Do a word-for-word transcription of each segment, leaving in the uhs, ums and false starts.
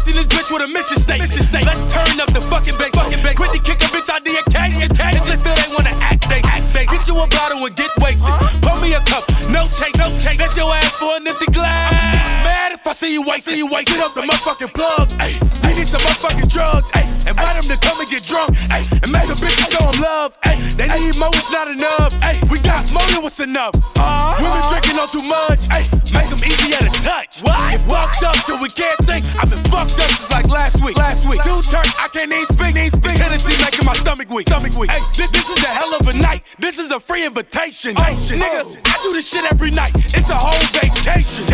Hopped in this bitch with a mission statement. Let's turn up the fucking bass. Quit the kick a bitch, I D A K. If they wanna act, they get you a bottle and get wasted. Pour me a cup, no chase, no chase. That's your ass for an empty glass. I'ma get mad if I see you wasted. Get up the motherfucking plugs. They need some motherfucking drugs. Invite them to come and get drunk. And make the bitches show them love. They need more, it's not enough. We got more than what's enough. Women drinking on too much. Make them easier to touch. Walked up till we can't think. I've been fucked up since like last week. Last week, too turnt, I can't even speak. Tennessee making my stomach weak. Stomach weak. Hey, this, this is a hell of a night. This is a free invitation. Oh, nigga, oh. I do this shit every night. It's a whole vacation.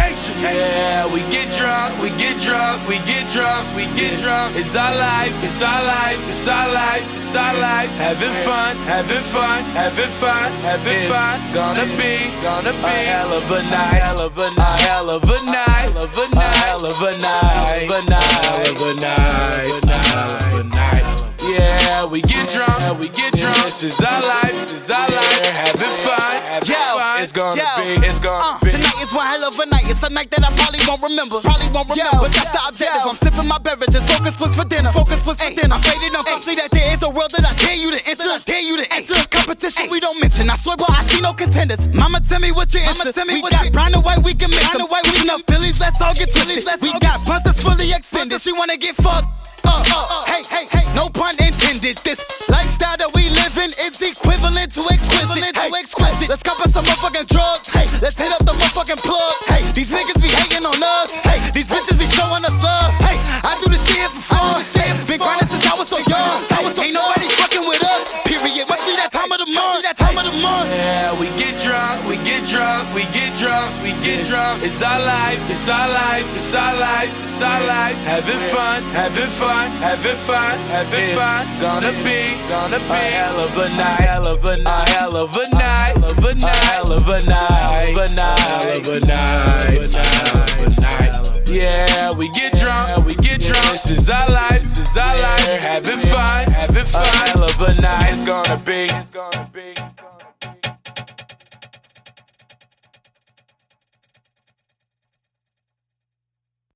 Yeah, we get drunk, we get drunk, we get drunk, we get drunk. It's our life, it's our life, it's our life, it's our life. Having fun, having fun, having fun, having fun. Gonna be, gonna be a hell of a night, hell of a night, hell of a night, hell of a night, hell of a night, hell of a night. Yeah, we get drunk, we get drunk. This is our life, this is our life. Having fun, having fun. It's gonna be, it's gonna be. Tonight is one hell of a night. It's a night that I probably won't remember, probably won't remember. But that's the objective. I'm sipping my beverages, focus plus for dinner, focus plus for dinner. I'm faded on me that there is a world that I dare you to enter, I dare you to enter. Competition we don't mention. I swear, boy, I see no contenders. Mama, tell me what you into. We got brown and white, we can mix them. We enough Phillies, let's all get twisted. We got busters fully extended. She wanna get fucked. Uh, uh, hey, hey, hey, no pun intended. This lifestyle that we living is equivalent to exquisite, hey, to exquisite. Let's cop up some motherfucking drugs. Hey, let's hit up the motherfucking plug. Hey, these niggas be hating on us. Hey, these bitches be showing us love. Hey, I do this shit for fun. Been grinding since I was so young. I was so ain't nobody fucking with us. Period. Must be that time of the month. That time of the month. Yeah, we get drunk, we get drunk, we get drunk, we get drunk. It's our life, it's our life, it's our life, it's our life. Having fun, having fun. Having fun, having fun, gonna be, gonna be a hell of a night, hell of a night, hell of a night, hell of a night, hell of a night, hell of a night. Yeah, we get drunk, we get drunk. This is our life, this is our life. Having fun, having fun, hell of a night. It's gonna be.